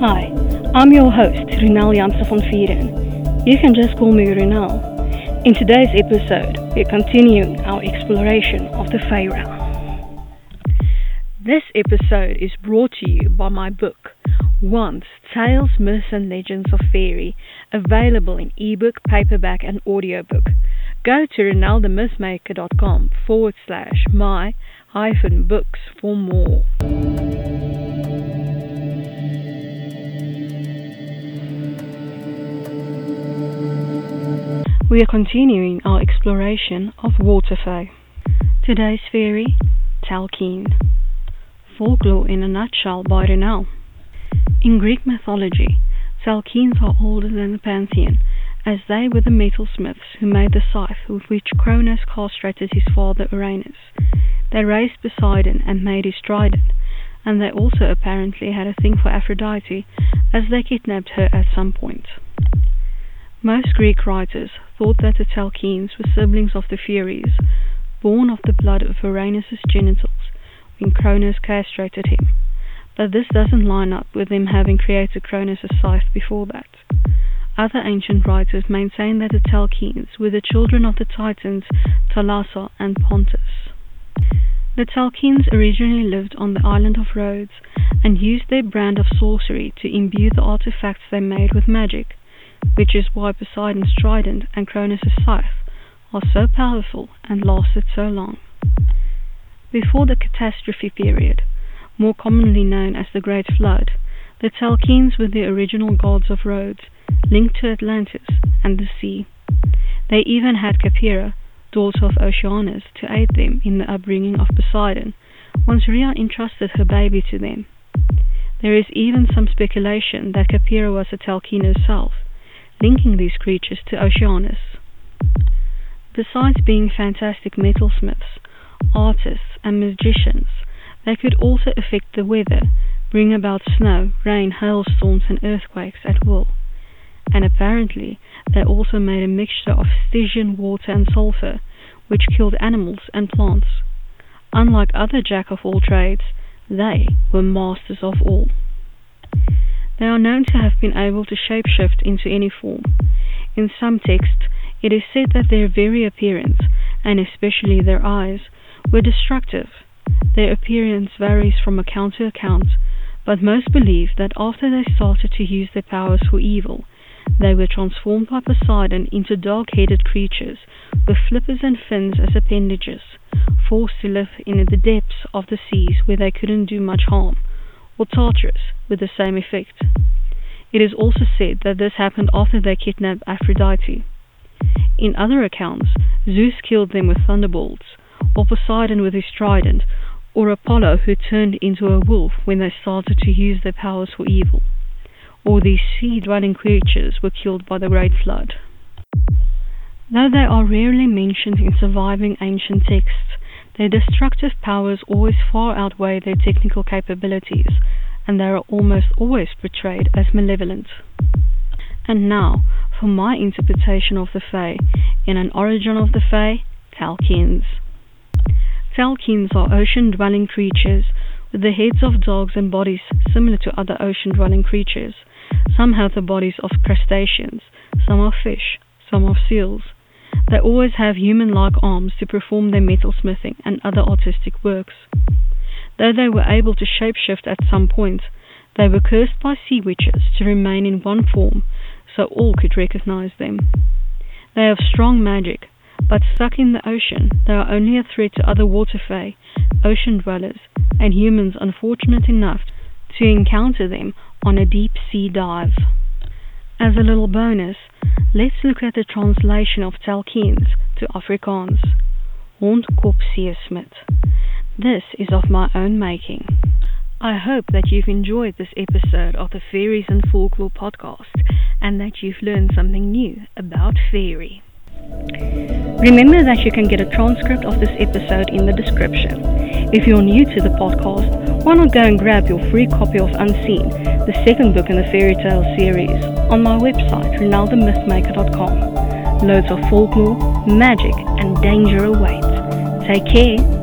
Hi, I'm your host, Ronel Janse van Vuuren. You can just call me Ronel. In today's episode, we're continuing our exploration of the Fae realm. This episode is brought to you by my book, Once Tales, Myths, and Legends of Fairy, available in ebook, paperback, and audiobook. Go to RonelTheMythMaker.com/my-books for more. We are continuing our exploration of Waterfay. Today's fairy, Telchine. Folklore in a nutshell by Ronel. In Greek mythology, Telchines are older than the pantheon, as they were the metalsmiths who made the scythe with which Cronus castrated his father Uranus. They raised Poseidon and made his trident, and they also apparently had a thing for Aphrodite, as they kidnapped her at some point. Most Greek writers thought that the Telchines were siblings of the Furies, born of the blood of Uranus' genitals when Cronus castrated him, but this doesn't line up with them having created Cronus' scythe before that. Other ancient writers maintain that the Telchines were the children of the Titans Talasa and Pontus. The Telchines originally lived on the island of Rhodes and used their brand of sorcery to imbue the artifacts they made with magic, which is why Poseidon's trident and Cronus' scythe are so powerful and lasted so long. Before the catastrophe period, more commonly known as the Great Flood, the Telchines were the original gods of Rhodes, linked to Atlantis and the sea. They even had Capira, daughter of Oceanus, to aid them in the upbringing of Poseidon, once Rhea entrusted her baby to them. There is even some speculation that Capira was a Telchine herself, linking these creatures to Oceanus. Besides being fantastic metalsmiths, artists, and magicians, they could also affect the weather, bring about snow, rain, hailstorms, and earthquakes at will. And apparently they also made a mixture of Stygian water and sulfur, which killed animals and plants. Unlike other jack-of-all-trades, they were masters of all. They are known to have been able to shapeshift into any form. In some texts, it is said that their very appearance, and especially their eyes, were destructive. Their appearance varies from account to account, but most believe that after they started to use their powers for evil, they were transformed by Poseidon into dog-headed creatures with flippers and fins as appendages, forced to live in the depths of the seas where they couldn't do much harm, or Tartarus with the same effect. It is also said that this happened after they kidnapped Aphrodite. In other accounts, Zeus killed them with thunderbolts, or Poseidon with his trident, or Apollo who turned into a wolf when they started to use their powers for evil, or these sea-dwelling creatures were killed by the Great Flood. Though they are rarely mentioned in surviving ancient texts, their destructive powers always far outweigh their technical capabilities, and they are almost always portrayed as malevolent. And now, for my interpretation of the Fae, in An Origin of the Fae, Telchines. Telchines are ocean-dwelling creatures with the heads of dogs and bodies similar to other ocean-dwelling creatures. Some have the bodies of crustaceans, some of fish, some of seals. They always have human-like arms to perform their metalsmithing and other artistic works. Though they were able to shapeshift at some point, they were cursed by sea witches to remain in one form so all could recognize them. They have strong magic, but stuck in the ocean, they are only a threat to other water fae, ocean dwellers, and humans unfortunate enough to encounter them on a deep sea dive. As a little bonus, let's look at the translation of Telchines to Afrikaans. Hondkopseersmid. This is of my own making. I hope that you've enjoyed this episode of the Fairies and Folklore podcast and that you've learned something new about fairy. Remember that you can get a transcript of this episode in the description. If you're new to the podcast, why not go and grab your free copy of Unseen, the second book in the fairy tale series, on my website, RonelTheMythMaker.com. Loads of folklore, magic and danger awaits. Take care.